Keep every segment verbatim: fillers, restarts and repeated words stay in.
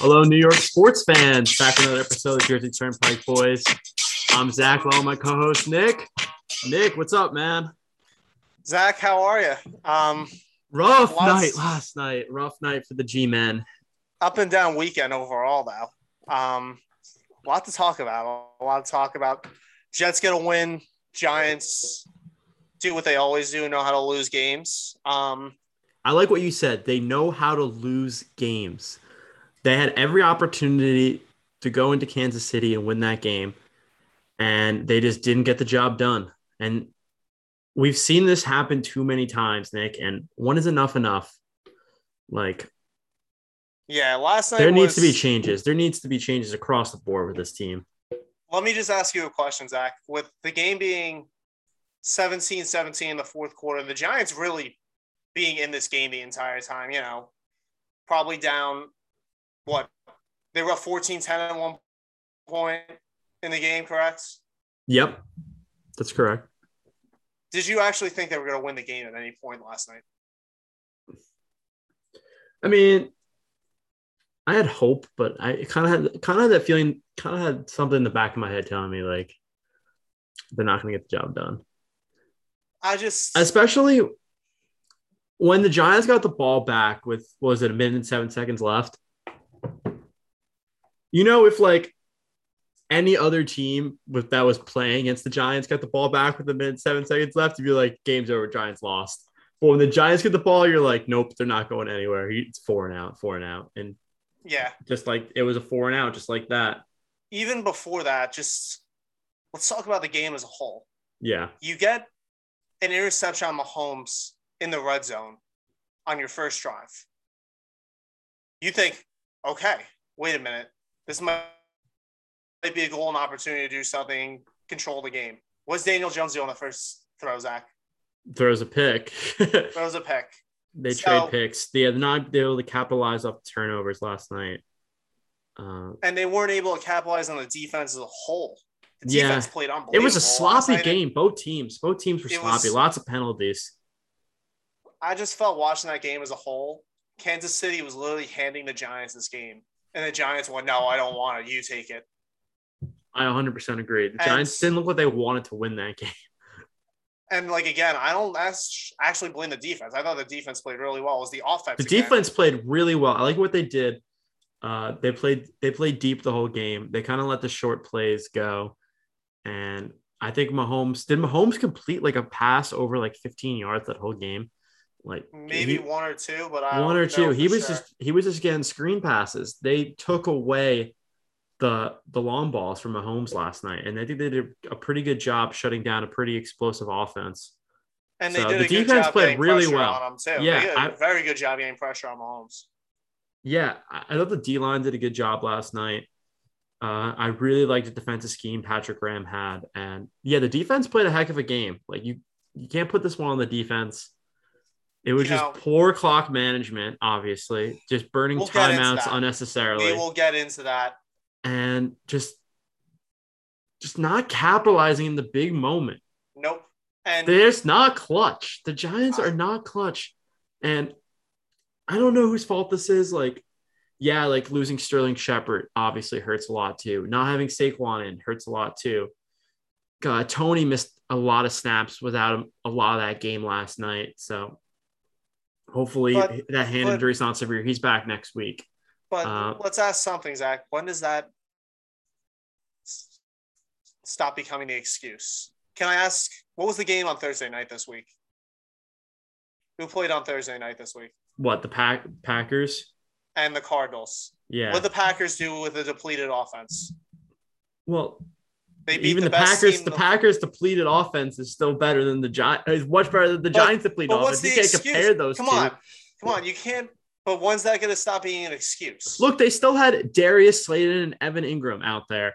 Hello, New York sports fans. Back with another episode of Jersey Turnpike Boys. I'm Zach Lowe, my co-host, Nick. Nick, what's up, man? Zach, how are you? Um, rough night last night. Rough night for the G-men. Up and down weekend overall, though. Um, a lot to talk about. A lot to talk about. Jets going to win. Giants do what they always do, know how to lose games. Um, I like what you said. They know how to lose games. They had every opportunity to go into Kansas City and win that game, and they just didn't get the job done. And we've seen this happen too many times, Nick, and one is enough enough. Like, yeah, last night there was... needs to be changes. There needs to be changes across the board with this team. Let me just ask you a question, Zach. With the game being seventeen seventeen in the fourth quarter, the Giants really being in this game the entire time, you know, probably down... What? They were up fourteen ten at one point in the game, correct? Yep. That's correct. Did you actually think they were going to win the game at any point last night? I mean, I had hope, but I kind of had kind of that feeling, kind of had something in the back of my head telling me, like, they're not going to get the job done. I just... Especially when the Giants got the ball back with, what was it, a minute and seven seconds left? You know, if like any other team with that was playing against the Giants got the ball back with a minute, seven seconds left, you'd be like, game's over, Giants lost. But when the Giants get the ball, you're like, nope, they're not going anywhere. It's four and out, four and out. And yeah, just like it was a four and out, just like that. Even before that, just let's talk about the game as a whole. Yeah. You get an interception on Mahomes in the red zone on your first drive. You think, okay, wait a minute. This might be a golden opportunity to do something, control the game. What's Daniel Jones doing on the first throw, Zach? Throws a pick. Throws a pick. They so, trade picks. They have not been able to capitalize off the turnovers last night. Uh, and they weren't able to capitalize on the defense as a whole. The yeah, defense played unbelievable. It was a sloppy game. Both teams. Both teams were it sloppy. Was, Lots of penalties. I just felt watching that game as a whole, Kansas City was literally handing the Giants this game. And the Giants went, no, I don't want it. You take it. I one hundred percent agree. The and, Giants didn't look like they wanted to win that game. And, like, again, I don't actually blame the defense. I thought the defense played really well. It was the offense. The again. defense played really well. I like what they did. Uh, they played they played deep the whole game. They kind of let the short plays go. And I think Mahomes – did Mahomes complete, like, a pass over, like, fifteen yards that whole game? Like maybe he, one or two, but I one or two. He was sure. just he was just getting screen passes. They took away the the long balls from Mahomes last night, and I think they did a pretty good job shutting down a pretty explosive offense. And so they did the a defense good job played really well. On him too. Yeah, I, very good job getting pressure on Mahomes. Yeah, I thought the D line did a good job last night. Uh, I really liked the defensive scheme Patrick Graham had, and yeah, the defense played a heck of a game. Like you, you can't put this one on the defense. It was you just know, poor clock management, obviously. Just burning we'll timeouts unnecessarily. We will get into that. And just just not capitalizing in the big moment. Nope. And they're just not clutch. The Giants are not clutch. And I don't know whose fault this is. Like, yeah, like losing Sterling Shepard obviously hurts a lot too. Not having Saquon in hurts a lot too. God, Tony missed a lot of snaps without a lot of that game last night. So hopefully but, that hand but, injury is not severe. He's back next week. But uh, let's ask something, Zach. When does that stop becoming the excuse? Can I ask, what was the game on Thursday night this week? Who played on Thursday night this week? What, the Pack Packers? And the Cardinals. Yeah. What did the Packers do with a depleted offense? Well, they beat even the, the best Packers, team the, the Packers depleted offense is still better than the Giants. Is much better than the but, Giants depleted but what's offense. The you can't excuse? Compare those come two. Come on, come on, you can't. But when's that going to stop being an excuse? Look, they still had Darius Slayton and Evan Engram out there,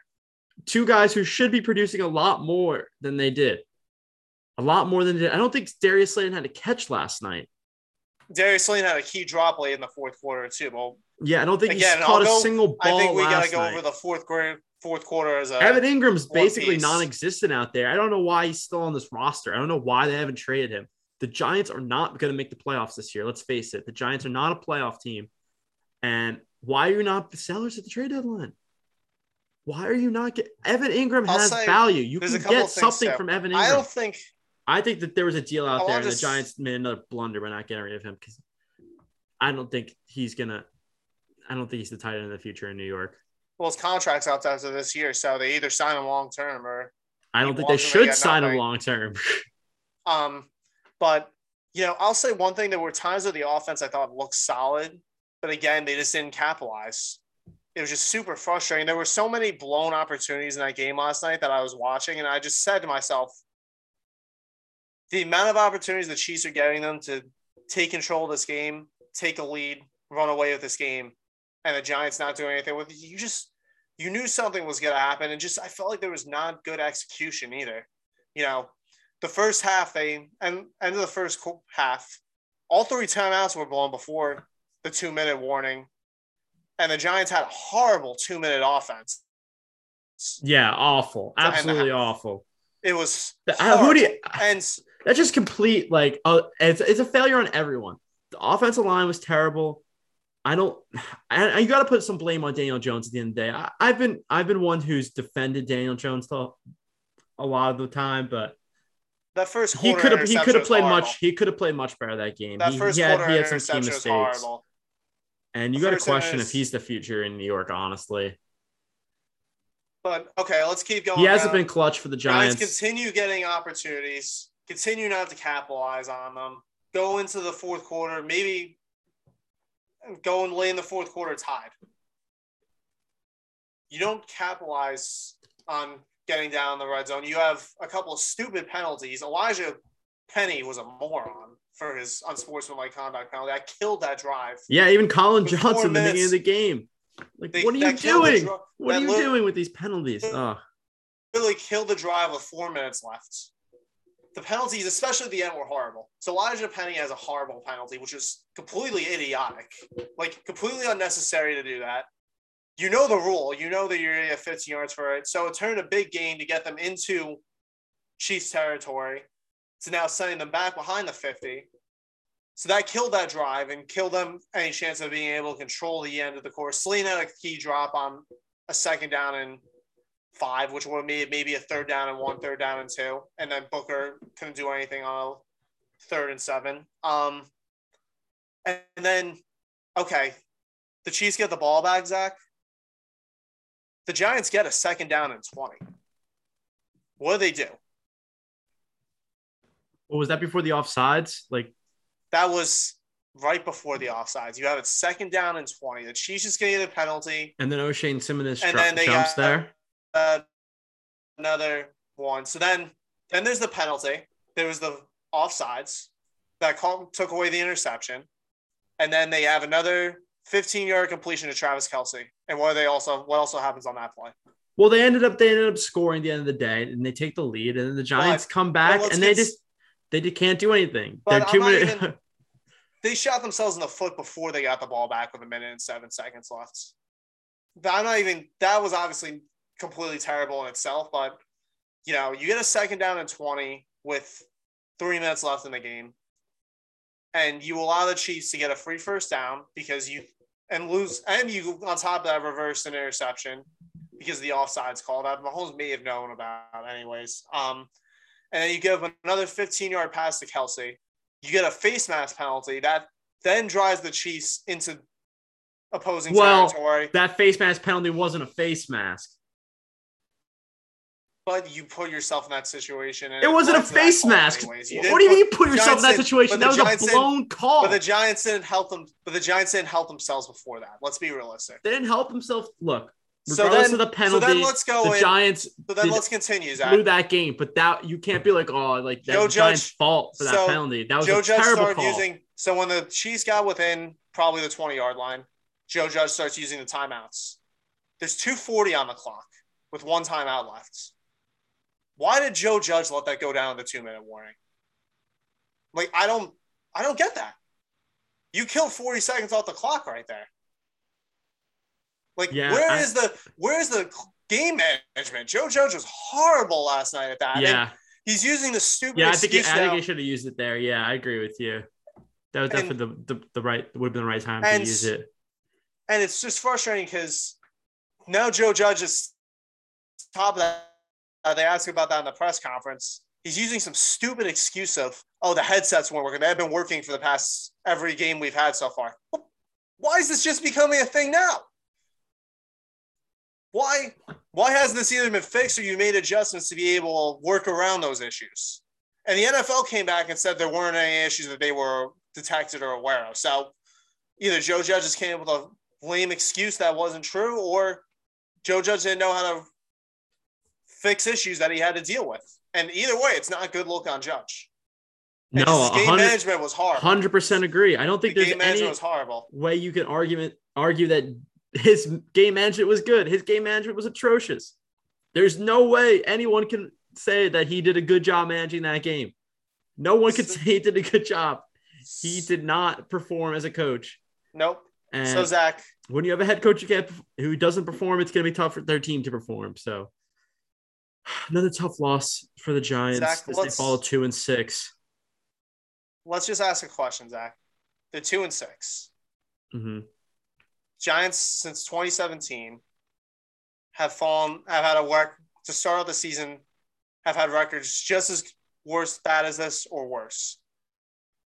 two guys who should be producing a lot more than they did, a lot more than they did. I don't think Darius Slayton had a catch last night. Darius Slayton had a key drop late in the fourth quarter too. Well, yeah, I don't think again, he caught I'll a go, single ball. I think we got to go night. over the fourth quarter. Fourth quarter as a Evan Ingram's basically piece. non-existent out there. I don't know why he's still on this roster. I don't know why they haven't traded him. The Giants are not going to make the playoffs this year. Let's face it. The Giants are not a playoff team, and Why are you not sellers at the trade deadline? Why are you not getting Evan Engram? I'll has say, value. You can get something so. from Evan Engram. I don't think. I think that there was a deal out I there, and just... the Giants made another blunder by not getting rid of him because I don't think he's gonna. I don't think he's the tight end of the future in New York. Well, his contract's out after this year, so they either sign him long term or. I don't think they should sign him long term. um, but you know, I'll say one thing: there were times where the offense I thought looked solid, but again, they just didn't capitalize. It was just super frustrating. There were so many blown opportunities in that game last night that I was watching, and I just said to myself, the amount of opportunities the Chiefs are getting them to take control of this game, take a lead, run away with this game, and the Giants not doing anything with it, you just you knew something was going to happen, and just I felt like there was not good execution either. You know, the first half, they and end of the first half, all three timeouts were blown before the two-minute warning. And the Giants had a horrible two-minute offense. Yeah, awful. Absolutely awful. It was horrible. Who do you, and that's just complete, like, uh, it's, it's a failure on everyone. The offensive line was terrible. I don't – you got to put some blame on Daniel Jones at the end of the day. I, I've been I've been one who's defended Daniel Jones a lot of the time, but that first quarter he could have he could have played much he could have played much better that game. That he, first he had, quarter he had some key mistakes. Horrible. And you got to question if he's the future in New York, honestly. But, okay, let's keep going. He hasn't been clutch for the Giants. Giants continue getting opportunities, continue not to capitalize on them, go into the fourth quarter, maybe go and lay in the fourth quarter tied. You don't capitalize on getting down the red zone. You have a couple of stupid penalties. Elijah Penny was a moron for his unsportsmanlike conduct penalty. I killed that drive. Yeah, even Colin Johnson in the beginning of the game. Like, they, what are you doing? Dr- what are you doing with these penalties? Oh. Literally killed the drive with four minutes left. The penalties, especially at the end, were horrible. So Elijah Penny has a horrible penalty, which is completely idiotic. Like, completely unnecessary to do that. You know the rule. You know that you're going to get fifteen yards for it. So it turned a big gain to get them into Chiefs territory. So now sending them back behind the fifty. So that killed that drive and killed them any chance of being able to control the end of the course. Slayton had a key drop on a second down and five, which would have made maybe a third down and one, third down and two. And then Booker couldn't do anything on a third and seven. Um, and then, okay, the Chiefs get the ball back, Zach. The Giants get a second down and twenty. What do they do? Well, was that before the offsides? Like, that was right before the offsides. You have it second down and twenty. The Chiefs just get a penalty, and then O'Shane Simmons and then they jumps got, there. Uh, another one. So then, then there's the penalty. There was the offsides that call, took away the interception, and then they have another fifteen-yard completion to Travis Kelsey. And what are they also? What also happens on that play? Well, they ended up they ended up scoring at the end of the day, and they take the lead, and then the Giants but, come back, well, and they just. They can't do anything. But two minute... even, they shot themselves in the foot before they got the ball back with a minute and seven seconds left. I'm not even – that was obviously completely terrible in itself, but, you know, you get a second down and twenty with three minutes left in the game, and you allow the Chiefs to get a free first down because you – and lose – and you, on top of that, reverse an interception because of the offsides call that Mahomes may have known about anyways. Um And then you give another fifteen-yard pass to Kelsey. You get a face mask penalty. That then drives the Chiefs into opposing well, territory. That face mask penalty wasn't a face mask. But you put yourself in that situation. And it, it wasn't a face mask. What do you put, mean you put yourself in that situation? That was Giants a blown didn't, call. But the Giants didn't help them. But the Giants didn't help themselves before that. Let's be realistic. They didn't help themselves. Look. Regardless so then, of the penalty, so then let's go the in, Giants so then let's continue, Zach. Blew that game. But that you can't be like, oh, like that Joe Judge, Giants' fault for that so penalty. That was Joe a Judge terrible started call. Using, so when the Chiefs got within probably the twenty-yard line, Joe Judge starts using the timeouts. There's two forty on the clock with one timeout left. Why did Joe Judge let that go down to the two-minute warning? Like, I don't, I don't get that. You killed forty seconds off the clock right there. Like, yeah, where I, is the where is the game management? Joe Judge was horrible last night at that. Yeah, I mean, he's using the stupid. Yeah, I think, he, I think he should have used it there. Yeah, I agree with you. That was and, definitely the, the the right would have been the right time and, to use it. And it's just frustrating because now Joe Judge is top of that. Uh, they asked about that in the press conference. He's using some stupid excuse of, oh, the headsets weren't working. They've been working for the past every game we've had so far. Why is this just becoming a thing now? Why, why hasn't this either been fixed or you made adjustments to be able to work around those issues? And the N F L came back and said there weren't any issues that they were detected or aware of. So either Joe Judge just came up with a lame excuse that wasn't true, or Joe Judge didn't know how to fix issues that he had to deal with. And either way, it's not a good look on Judge. And no, game management was horrible. one hundred percent agree. I don't think the there's any was horrible. way you can argument, argue that his game management was good. His game management was atrocious. There's no way anyone can say that he did a good job managing that game. No one could say he did a good job. He did not perform as a coach. Nope. And so, Zach, when you have a head coach you can't, who doesn't perform, it's going to be tough for their team to perform. So, another tough loss for the Giants. Zach, as they fall two and six. Let's just ask a question, Zach. They're two and six. Mm-hmm. Giants since twenty seventeen have fallen. Have had a work to start out the season. Have had records just as worse bad as this or worse.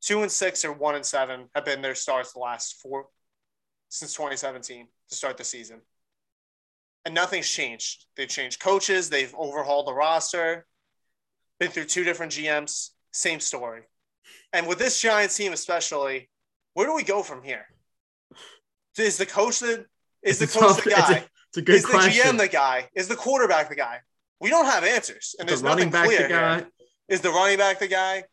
Two and six or one and seven have been their starts the last four since twenty seventeen to start the season. And nothing's changed. They've changed coaches. They've overhauled the roster. Been through two different G Ms. Same story. And with this Giants team especially, where do we go from here? Is the coach the is it's the coach tough, the guy? It's a, it's a good is question. the G M the guy? Is the quarterback the guy? We don't have answers. And there's the nothing back clear the guy. Here. Is the running back the guy?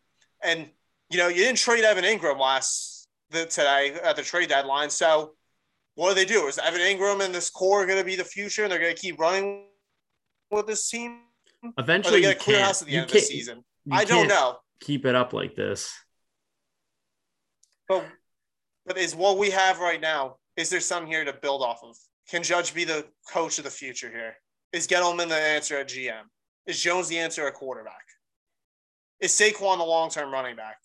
And, you know, you didn't trade Evan Engram last the, today at the trade deadline. So what do they do? Is Evan Engram and this core going to be the future and they're going to keep running with this team? Eventually, you clear house at the you end of the season. I don't know. Keep it up like this. But, but is what we have right now, is there some here to build off of? Can Judge be the coach of the future here? Is Gettleman the answer at G M? Is Jones the answer at quarterback? Is Saquon the long-term running back?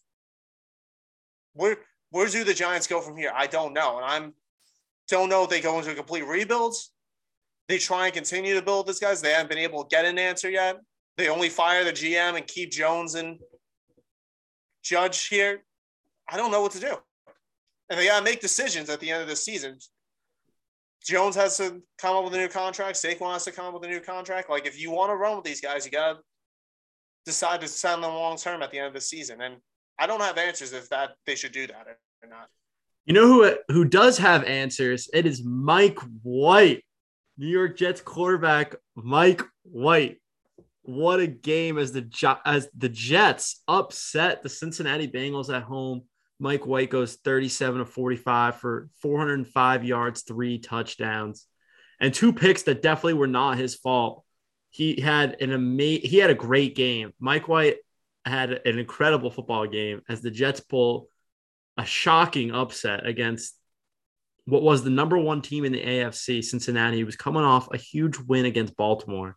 Where, where do the Giants go from here? I don't know. And I'm don't know if they go into a complete rebuild. They try and continue to build this, guys. They haven't been able to get an answer yet. They only fire the G M and keep Jones and Judge here. I don't know what to do. And they got to make decisions at the end of the season. Jones has to come up with a new contract. Saquon has to come up with a new contract. Like, if you want to run with these guys, you got to decide to sign them long-term at the end of the season. And I don't have answers if that they should do that or not. You know who who does have answers? It is Mike White, New York Jets quarterback Mike White. What a game as the as the Jets upset the Cincinnati Bengals at home. Mike White goes thirty-seven of forty-five for four hundred five yards, three touchdowns, and two picks that definitely were not his fault. He had an ama- he had a great game. Mike White had an incredible football game as the Jets pull a shocking upset against what was the number one team in the A F C, Cincinnati. He was coming off a huge win against Baltimore.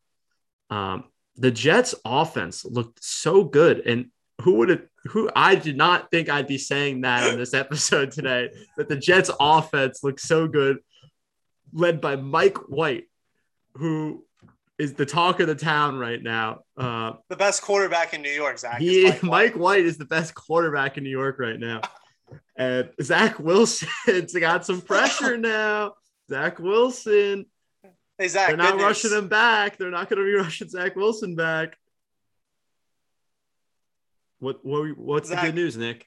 Um, the Jets' offense looked so good, and who would have? Who I did not think I'd be saying that in this episode today. But the Jets' offense looked so good, led by Mike White, who is the talk of the town right now. Uh, the best quarterback in New York, Zach. He, Mike, White. Mike White is the best quarterback in New York right now. And Zach Wilson's got some pressure now. Zach Wilson. Hey, Zach, they're not rushing news. him back. They're not going to be rushing Zach Wilson back. What? what what's Zach, the good news, Nick?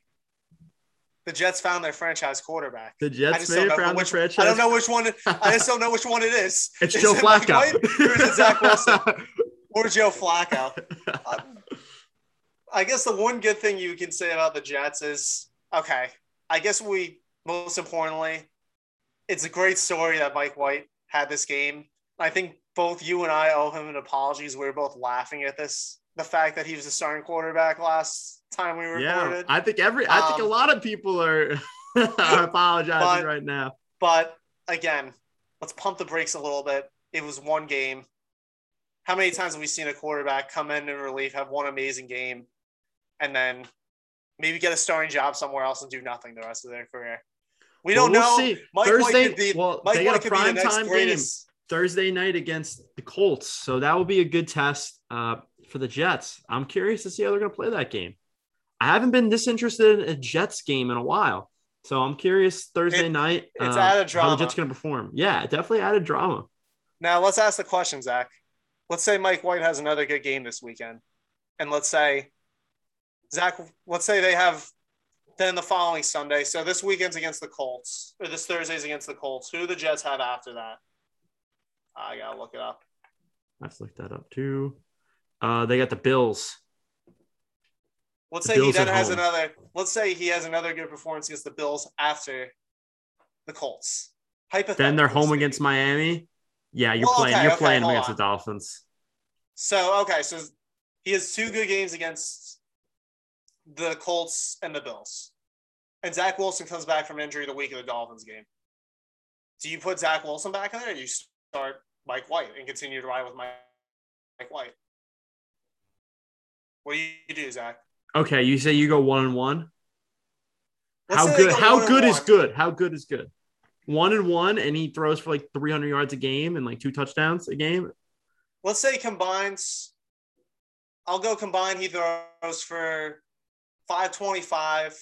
The Jets found their franchise quarterback. The Jets made found which, franchise. I don't know which one. I just don't know which one it is. It's is Joe it Flacco. Or is it Zach Wilson? Or Joe Flacco? Um, I guess the one good thing you can say about the Jets is, okay, I guess we, most importantly, it's a great story that Mike White had this game. I think both you and I owe him an apology. We were both laughing at this, the fact that he was a starting quarterback last time we recorded. Yeah, I think every, I um, think a lot of people are, are apologizing but, right now. But again, let's pump the brakes a little bit. It was one game. How many times have we seen a quarterback come in in relief, have one amazing game, and then maybe get a starting job somewhere else and do nothing the rest of their career? We don't we'll know. See. Mike Thursday, White could be, well, Mike they White got a prime time game Thursday night against the Colts, so that will be a good test uh, for the Jets. I'm curious to see how they're going to play that game. I haven't been this interested in a Jets game in a while, so I'm curious Thursday it, night it's uh, added drama. How the Jets going to perform. Yeah, definitely added drama. Now let's ask the question, Zach. Let's say Mike White has another good game this weekend, and let's say Zach. Let's say they have. Then the following Sunday, so this weekend's against the Colts, or this Thursday's against the Colts. Who do the Jets have after that? I gotta look it up. Let's look that up too. Uh, they got the Bills. Let's the say Bills he then has home. another. Let's say he has another good performance against the Bills after the Colts. Hypothetically, then they're home against Miami. Yeah, you're well, playing. Okay, you're okay, playing against on. the Dolphins. So okay, so he has two good games against the Colts and the Bills, and Zach Wilson comes back from injury the week of the Dolphins game. Do you put Zach Wilson back in there, or do you start Mike White and continue to ride with Mike White? What do you do, Zach? Okay, you say you go one and one. How good? How good is good? How good is good? One and one, and he throws for like three hundred yards a game and like two touchdowns a game. Let's say combines. I'll go combined. He throws for five twenty-five,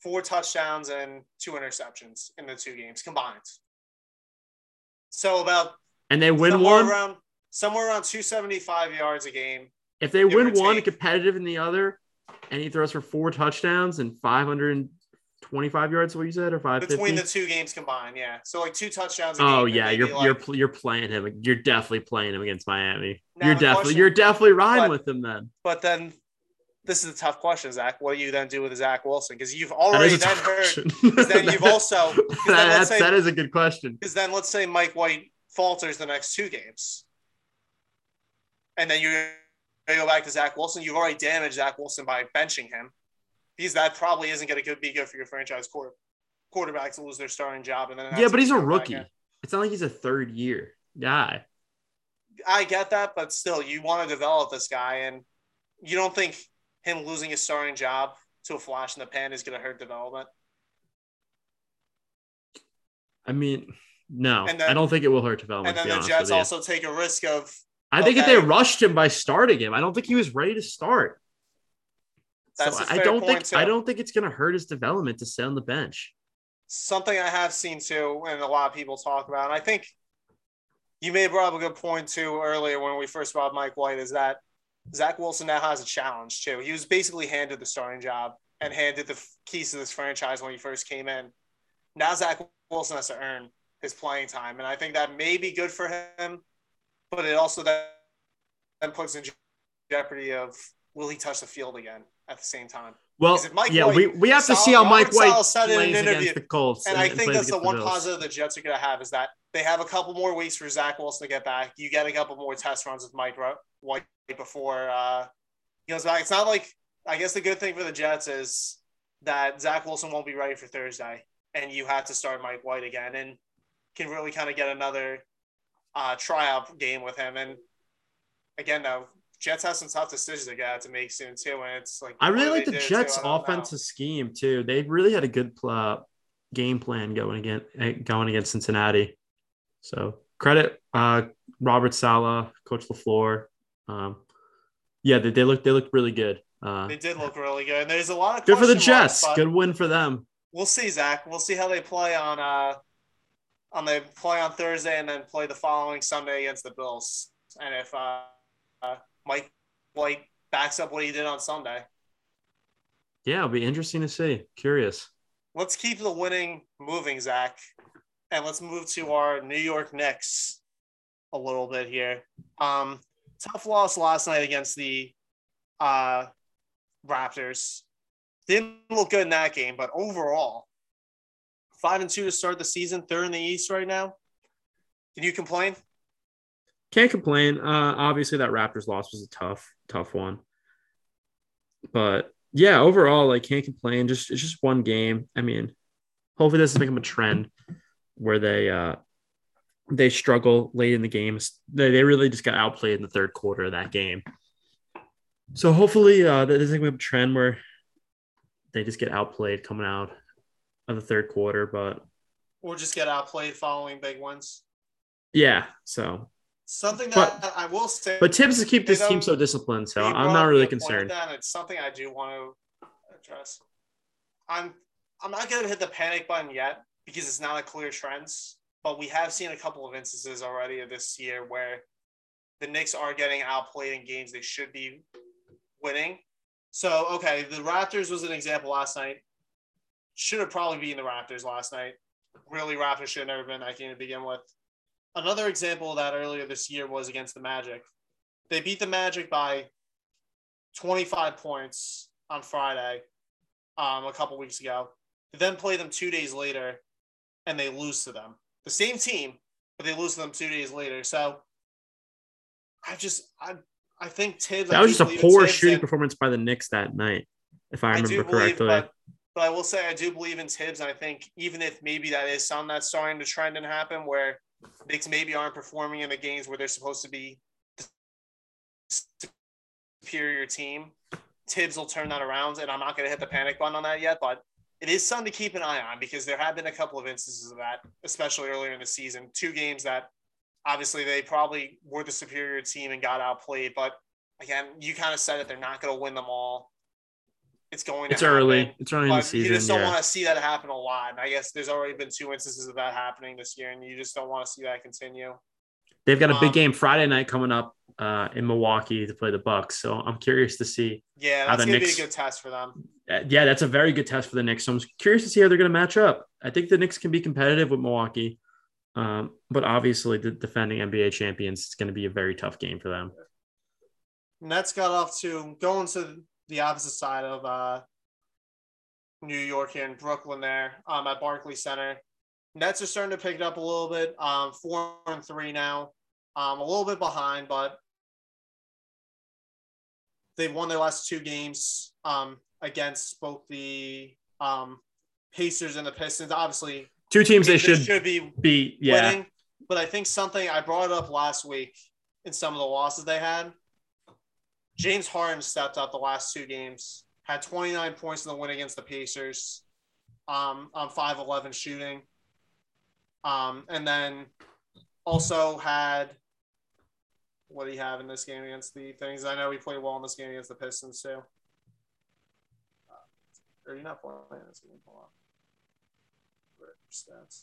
four touchdowns, and two interceptions in the two games combined. So about and they win somewhere one around, somewhere around two seventy-five yards a game. If they win one take. competitive in the other, and he throws for four touchdowns and five twenty-five yards, what you said, or five fifty? Between the two games combined, yeah. So like two touchdowns a oh, game. Oh yeah, you're you're like, you're playing him. You're definitely playing him against Miami. You're definitely question, you're definitely riding but, with him then. But then this is a tough question, Zach. What do you then do with Zach Wilson? Because you've already then heard. Then you've also. That, then let's say, that is a good question. Because then let's say Mike White falters the next two games, and then you go back to Zach Wilson. You've already damaged Zach Wilson by benching him, because that probably isn't going to be good for your franchise quarter, quarterback to lose their starting job. And then yeah, but he's a rookie. It's not like he's a third year guy. I get that, but still, you want to develop this guy, and you don't think him losing his starting job to a flash in the pan is going to hurt development? I mean, no. Then, I don't think it will hurt development. And then the Jets also take a risk of – I think okay, if they rushed him by starting him, I don't think he was ready to start. That's so a fair I don't point think, too. I don't think it's going to hurt his development to sit on the bench. Something I have seen, too, and a lot of people talk about, and I think you may have brought up a good point, too, earlier when we first brought Mike White, is that Zach Wilson now has a challenge, too. He was basically handed the starting job and handed the keys to this franchise when he first came in. Now Zach Wilson has to earn his playing time, and I think that may be good for him, but it also then puts in jeopardy of will he touch the field again at the same time. Well, Mike yeah, White, we, we have Saleh, to see how Mike Robert White Saleh plays in an against the Colts. And, and I and think that's the, the one positive the Jets are going to have is that they have a couple more weeks for Zach Wilson to get back. You get a couple more test runs with Mike White before uh, he goes back. It's not like – I guess the good thing for the Jets is that Zach Wilson won't be ready for Thursday, and you have to start Mike White again and can really kind of get another uh, tryout game with him. And, again, though, Jets have some tough decisions they got to make soon too, and it's like I really like the Jets' offensive scheme too. They really had a good uh, game plan going against going against Cincinnati. So credit uh, Robert Saleh, Coach LaFleur. Um, yeah, they they look they looked really good. Uh, they did look really good. And there's a lot of good for the Jets. Good win for them. We'll see, Zach. We'll see how they play on uh on they play on Thursday and then play the following Sunday against the Bills. And if uh. uh Mike White backs up what he did on Sunday. Yeah, it'll be interesting to see. Curious. Let's keep the winning moving, Zach. And let's move to our New York Knicks a little bit here. Um, tough loss last night against the uh, Raptors. Didn't look good in that game, but overall, five and two to start the season, third in the East right now. Can you complain? Can't complain. Uh, obviously, that Raptors loss was a tough, tough one. But, yeah, overall, like, can't complain. Just It's just one game. I mean, hopefully this has become a trend where they uh, they struggle late in the game. They, they really just got outplayed in the third quarter of that game. So, hopefully, uh, this is a trend where they just get outplayed coming out of the third quarter. But or just get outplayed following big wins. Yeah, so something that but, I will say, but tips to keep this team so disciplined. So I'm not really concerned. That it's something I do want to address. I'm I'm not going to hit the panic button yet because it's not a clear trend, but we have seen a couple of instances already of this year where the Knicks are getting outplayed in games they should be winning. So, okay, the Raptors was an example last night. Should have probably beaten the Raptors last night. Really, Raptors should have never been that game to begin with. Another example of that earlier this year was against the Magic. They beat the Magic by twenty-five points on Friday um, a couple weeks ago. They then play them two days later, and they lose to them. The same team, but they lose to them two days later. So I just I I think Tibbs. That was just a poor shooting performance by the Knicks that night, if I remember correctly. But, but I will say I do believe in Tibbs. And I think even if maybe that is something that's starting to trend and happen where Knicks maybe aren't performing in the games where they're supposed to be the superior team, Tibbs will turn that around. And I'm not going to hit the panic button on that yet, but it is something to keep an eye on because there have been a couple of instances of that, especially earlier in the season. Two games that obviously they probably were the superior team and got outplayed. But again, you kind of said that they're not going to win them all. It's going to It's happen, early. It's early in the season. You just don't yeah. want to see that happen a lot. And I guess there's already been two instances of that happening this year, and you just don't want to see that continue. They've got a big um, game Friday night coming up uh, in Milwaukee to play the Bucks. So I'm curious to see. Yeah, that's going to be a good test for them. Uh, yeah, that's a very good test for the Knicks. So I'm curious to see how they're going to match up. I think the Knicks can be competitive with Milwaukee. Um, but obviously, the defending N B A champions, it's going to be a very tough game for them. Nets got off to going to the opposite side of uh, New York here in Brooklyn there um, at Barclays Center. Nets are starting to pick it up a little bit, um, four and three now, um, a little bit behind, but they've won their last two games um, against both the um, Pacers and the Pistons. Obviously, two teams they, they should, should be, be yeah. winning, but I think something I brought up last week in some of the losses they had, James Harden stepped up the last two games, had twenty-nine points in the win against the Pacers um, on five eleven shooting. Um, and then also had – what do you have in this game against the things? I know he played well in this game against the Pistons too. Uh, are you not playing this game? Hold on. Stats.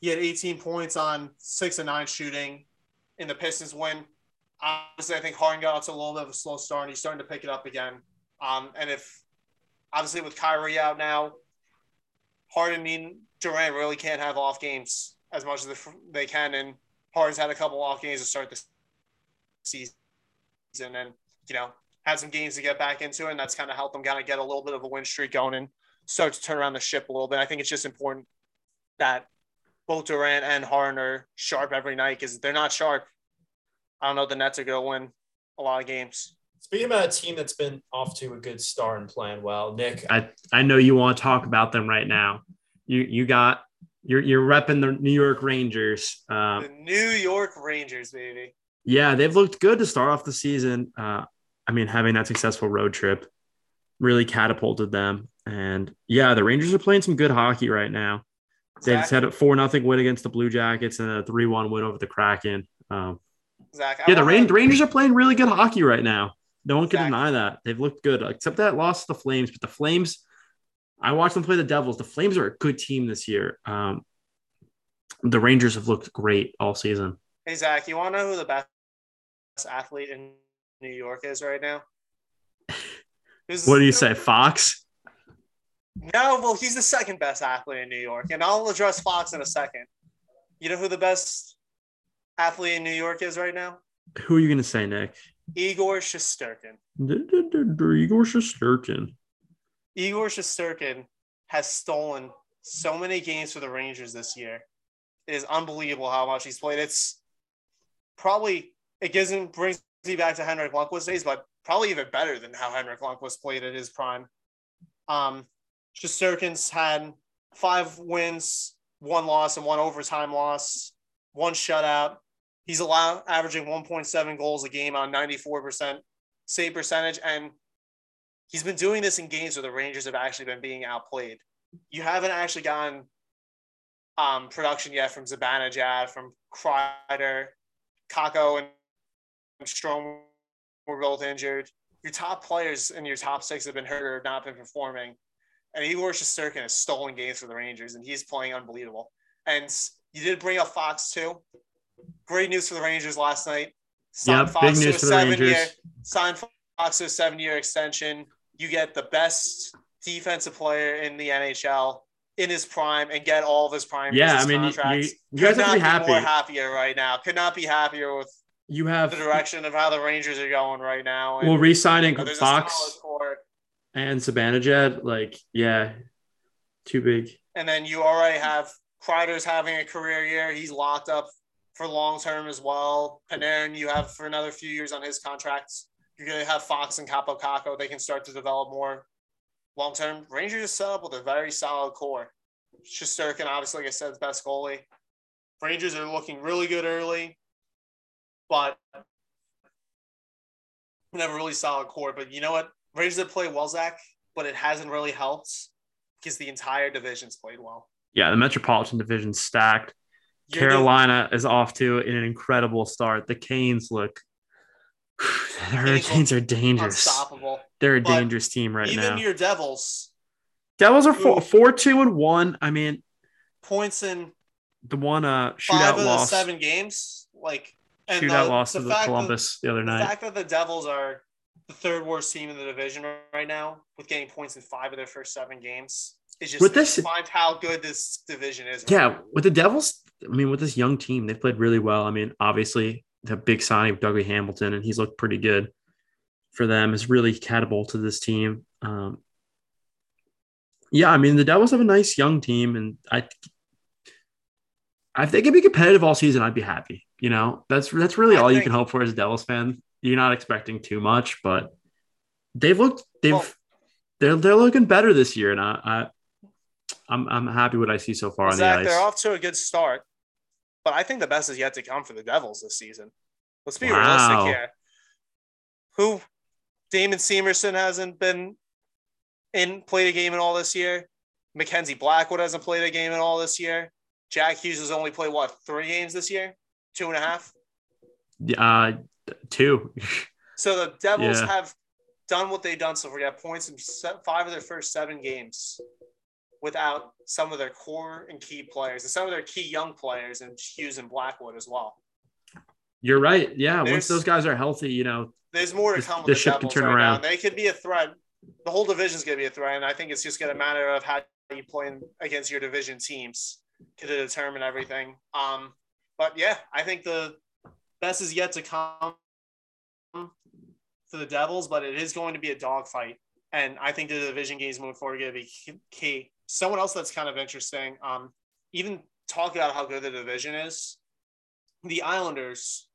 He had eighteen points on six and nine shooting in the Pistons win. Obviously, I think Harden got out to a little bit of a slow start, and he's starting to pick it up again. Um, and if – obviously, with Kyrie out now, Harden need – Durant really can't have off games as much as they can, and Harden's had a couple off games to start the season and, you know, had some games to get back into, and that's kind of helped them kind of get a little bit of a win streak going and start to turn around the ship a little bit. I think it's just important that both Durant and Harden are sharp every night because if they're not sharp, I don't know the Nets are going to win a lot of games. Speaking about a team that's been off to a good start and playing well, Nick. I, I know you want to talk about them right now. You you got you're you're repping the New York Rangers. Um, the New York Rangers, baby. Yeah, they've looked good to start off the season. Uh, I mean, having that successful road trip really catapulted them. And yeah, the Rangers are playing some good hockey right now. Zach, they've had a four nothing win against the Blue Jackets and a three one win over the Kraken. Um, Zach, yeah, the Ra- to... Rangers are playing really good hockey right now. No one can Zach. deny that. They've looked good, except that loss to the Flames. But the Flames. I watched them play the Devils. The Flames are a good team this year. Um, the Rangers have looked great all season. Hey, Zach, you want to know who the best athlete in New York is right now? Who's what do you say, Fox? No, well, he's the second best athlete in New York, and I'll address Fox in a second. You know who the best athlete in New York is right now? Who are you going to say, Nick? Igor Shesterkin. Igor Shesterkin. Igor Shesterkin has stolen so many games for the Rangers this year. It is unbelievable how much he's played. It's probably it gives him brings me back to Henrik Lundqvist days, but probably even better than how Henrik Lundqvist played at his prime. Um, Shesterkin's had five wins, one loss, and one overtime loss, one shutout. He's allowed averaging one point seven goals a game on ninety-four percent save percentage, and he's been doing this in games where the Rangers have actually been being outplayed. You haven't actually gotten um, production yet from Zibanejad, from Kreider. Kakko and Strom were both injured. Your top players in your top six have been hurt or have not been performing. And Igor Shesterkin has stolen games for the Rangers, and he's playing unbelievable. And you did bring up Fox, too. Great news for the Rangers last night. Signed yeah, Fox big news to a for the seven Rangers. Year, signed Fox to a seven-year extension. You get the best defensive player in the N H L in his prime and get all of his prime. Yeah, I mean, you, you, you guys have to be happy. More happier right now. Could not be happier with you have, the direction of how the Rangers are going right now. And, well, re-signing you know, Fox and Zibanejad, like, yeah, too big. And then you already have Kreider's having a career year. He's locked up for long-term as well. Panarin, you have for another few years on his contracts. You're going to have Fox and Kaapo Kakko. They can start to develop more long-term. Rangers is set up with a very solid core. Shesterkin, obviously, like I said, is best goalie. Rangers are looking really good early, but never really solid core. But you know what? Rangers have played well, Zach, but it hasn't really helped because the entire division's played well. Yeah, the Metropolitan Division's stacked. You're Carolina doing- is off to an incredible start. The Canes look – the Hurricanes are dangerous. Unstoppable. They're a but dangerous team right even now. Even your Devils. Devils are four, four, two, and one. I mean, points in the one uh, shootout five of loss. The seven games, like and shootout the, loss the to the Columbus that, the other night. The fact that the Devils are the third worst team in the division right now, with getting points in five of their first seven games, is just with this, find how good this division is. Right yeah, now. With the Devils, I mean, with this young team, they've played really well. I mean, obviously, the big signing of Dougie Hamilton, and he's looked pretty good for them, has really catapulted this team. Um, yeah, I mean, the Devils have a nice young team, and I, if they could be competitive all season, I'd be happy. You know, that's that's really I all think, you can hope for as a Devils fan. You're not expecting too much, but they've looked they've well, they're they're looking better this year, and I, I I'm I'm happy with what I see so far Zach, on the ice. They're off to a good start, but I think the best is yet to come for the Devils this season. Let's be wow. realistic here. Who Damon Simerson hasn't been in played a game in all this year. Mackenzie Blackwood hasn't played a game in all this year. Jack Hughes has only played what three games this year, two and a half. Uh two. So the Devils yeah. have done what they've done so far. They got points in five of their first seven games. Without some of their core and key players and some of their key young players and Hughes and Blackwood as well. You're right. Yeah. There's, once those guys are healthy, you know, there's more to come. With the ship can turn right around. Now. They could be a threat. The whole division's going to be a threat. And I think it's just going to matter of how you play against your division teams to determine everything. Um, but yeah, I think the best is yet to come for the Devils, but it is going to be a dogfight. And I think the division games moving forward are going to be key. Someone else that's kind of interesting, um, even talk about how good the division is, the Islanders,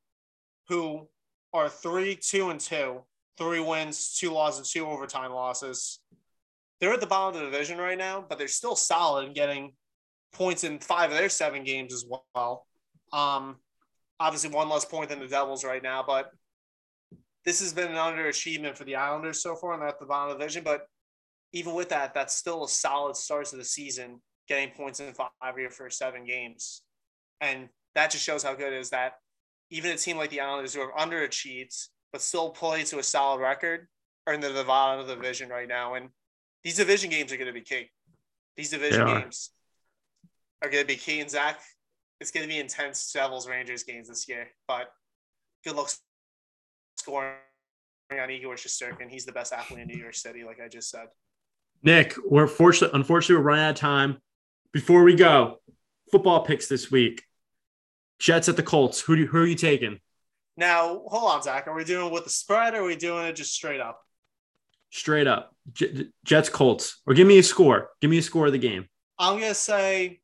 who are three, two, and two, three wins, two losses, two overtime losses. They're at the bottom of the division right now, but they're still solid in getting points in five of their seven games as well. Um, obviously one less point than the Devils right now, but this has been an underachievement for the Islanders so far, and they're at the bottom of the division, but even with that, that's still a solid start to the season, getting points in five of your first seven games. And that just shows how good it is that even a team like the Islanders, who are underachieved but still play to a solid record, are in the bottom of the division right now. And these division games are going to be key. These division are. games are going to be key. And, Zach, it's going to be intense Devils-Rangers games this year. But good luck scoring on Igor Shesterkin. He's the best athlete in New York City, like I just said. Nick, we're fortunately, unfortunately, we're running out of time. Before we go, football picks this week. Jets at the Colts. Who do you, who are you taking? Now, hold on, Zach. Are we doing it with the spread or are we doing it just straight up? Straight up. J- Jets, Colts. Or give me a score. Give me a score of the game. I'm going to say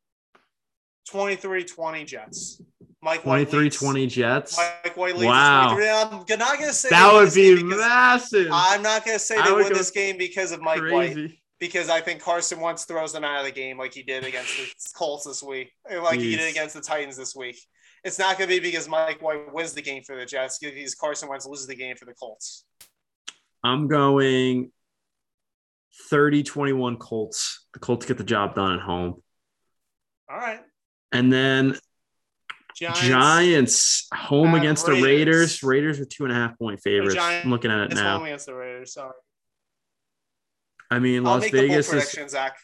twenty-three twenty Jets. Mike White twenty-three twenty Jets. Mike White leads. Wow. I'm not going to say that would be massive. I'm not going to say they win this game because of Mike crazy. White. Because I think Carson Wentz throws them out of the game like he did against the Colts this week, like Jeez. he did against the Titans this week. It's not going to be because Mike White wins the game for the Jets, because Carson Wentz loses the game for the Colts. I'm going thirty twenty-one Colts. The Colts get the job done at home. All right. And then Giants, Giants home uh, against Raiders. the Raiders. Raiders are two and a half point favorites. Giants, I'm looking at it now. Home against the Raiders. Sorry. I mean, Las I'll make Vegas the bold prediction, is, Zach.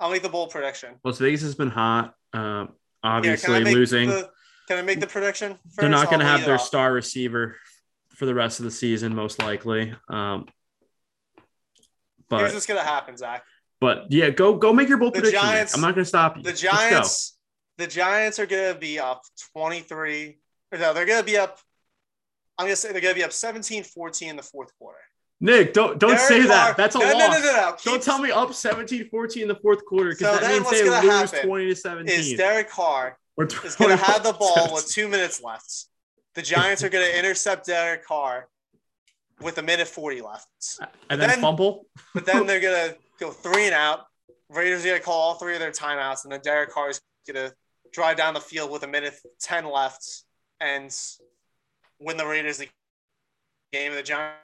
I'll make the bold prediction. Las Vegas has been hot. Uh, obviously yeah, losing. The, can I make the prediction? First? They're not going to have their off. star receiver for the rest of the season, most likely. Um, but here's what's going to happen, Zach. But yeah, go go make your bold the prediction. Giants, I'm not going to stop you. The Giants. The Giants are going to be up twenty-three. Or no, they're going to be up. I'm going to say they're going to be up seventeen fourteen in the fourth quarter. Nick, don't don't Derek say Carr, that. That's a no, loss. No, no, no, no. Keep, don't tell me up seventeen fourteen in the fourth quarter because so that means they lose twenty to seventeen. Is Derek Carr is going to have the ball with two minutes left. The Giants are going to intercept Derek Carr with a minute forty left. And then, then fumble? But then they're going to go three and out. Raiders are going to call all three of their timeouts, and then Derek Carr is going to drive down the field with a minute ten left and win the Raiders the game. The Giants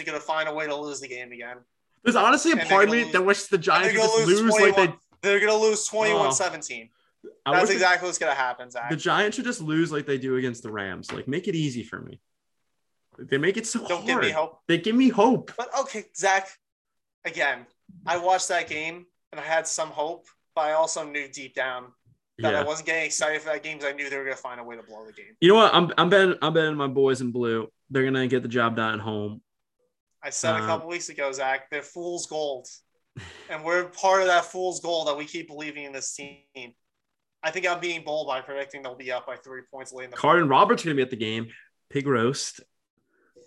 are going to find a way to lose the game again. There's honestly a and part of me that wishes the Giants would lose, lose like they they're going to lose twenty-one seventeen. Oh, that's exactly what's going to happen, Zach. The Giants should just lose like they do against the Rams. Like, make it easy for me. They make it so Don't hard. Give me hope. They give me hope. But okay, Zach. Again, I watched that game and I had some hope, but I also knew deep down that yeah. I wasn't getting excited for that game because I knew they were going to find a way to blow the game. You know what? I'm I'm betting I'm betting my boys in blue. They're going to get the job done at home. I said um, a couple weeks ago, Zach, they're fool's gold, and we're part of that fool's gold that we keep believing in this team. I think I'm being bold by predicting they'll be up by three points late in the. Carden Roberts going to be at the game, pig roast,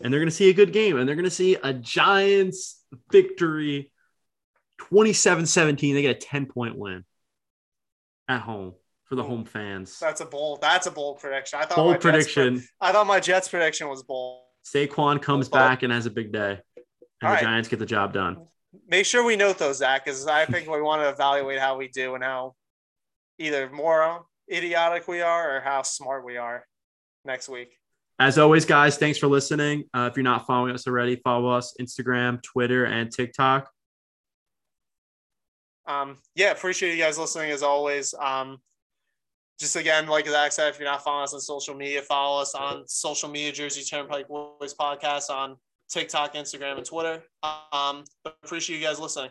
and they're going to see a good game, and they're going to see a Giants victory, twenty-seven seventeen. They get a ten-point win at home for the Ooh, home fans. That's a bold. That's a bold prediction. I thought bold my prediction. Jets, I thought my Jets prediction was bold. Saquon comes bold. back and has a big day, and All the right. Giants get the job done. Make sure we note those, Zach, because I think we want to evaluate how we do and how. Either more idiotic we are or how smart we are next week. As always, guys, thanks for listening. Uh, if you're not following us already, follow us Instagram, Twitter, and TikTok. Um, yeah, appreciate you guys listening as always. Um, just again, like Zach said, if you're not following us on social media, follow us on social media, Jersey Turnpike Boys Podcast on TikTok, Instagram, and Twitter. Um, but appreciate you guys listening.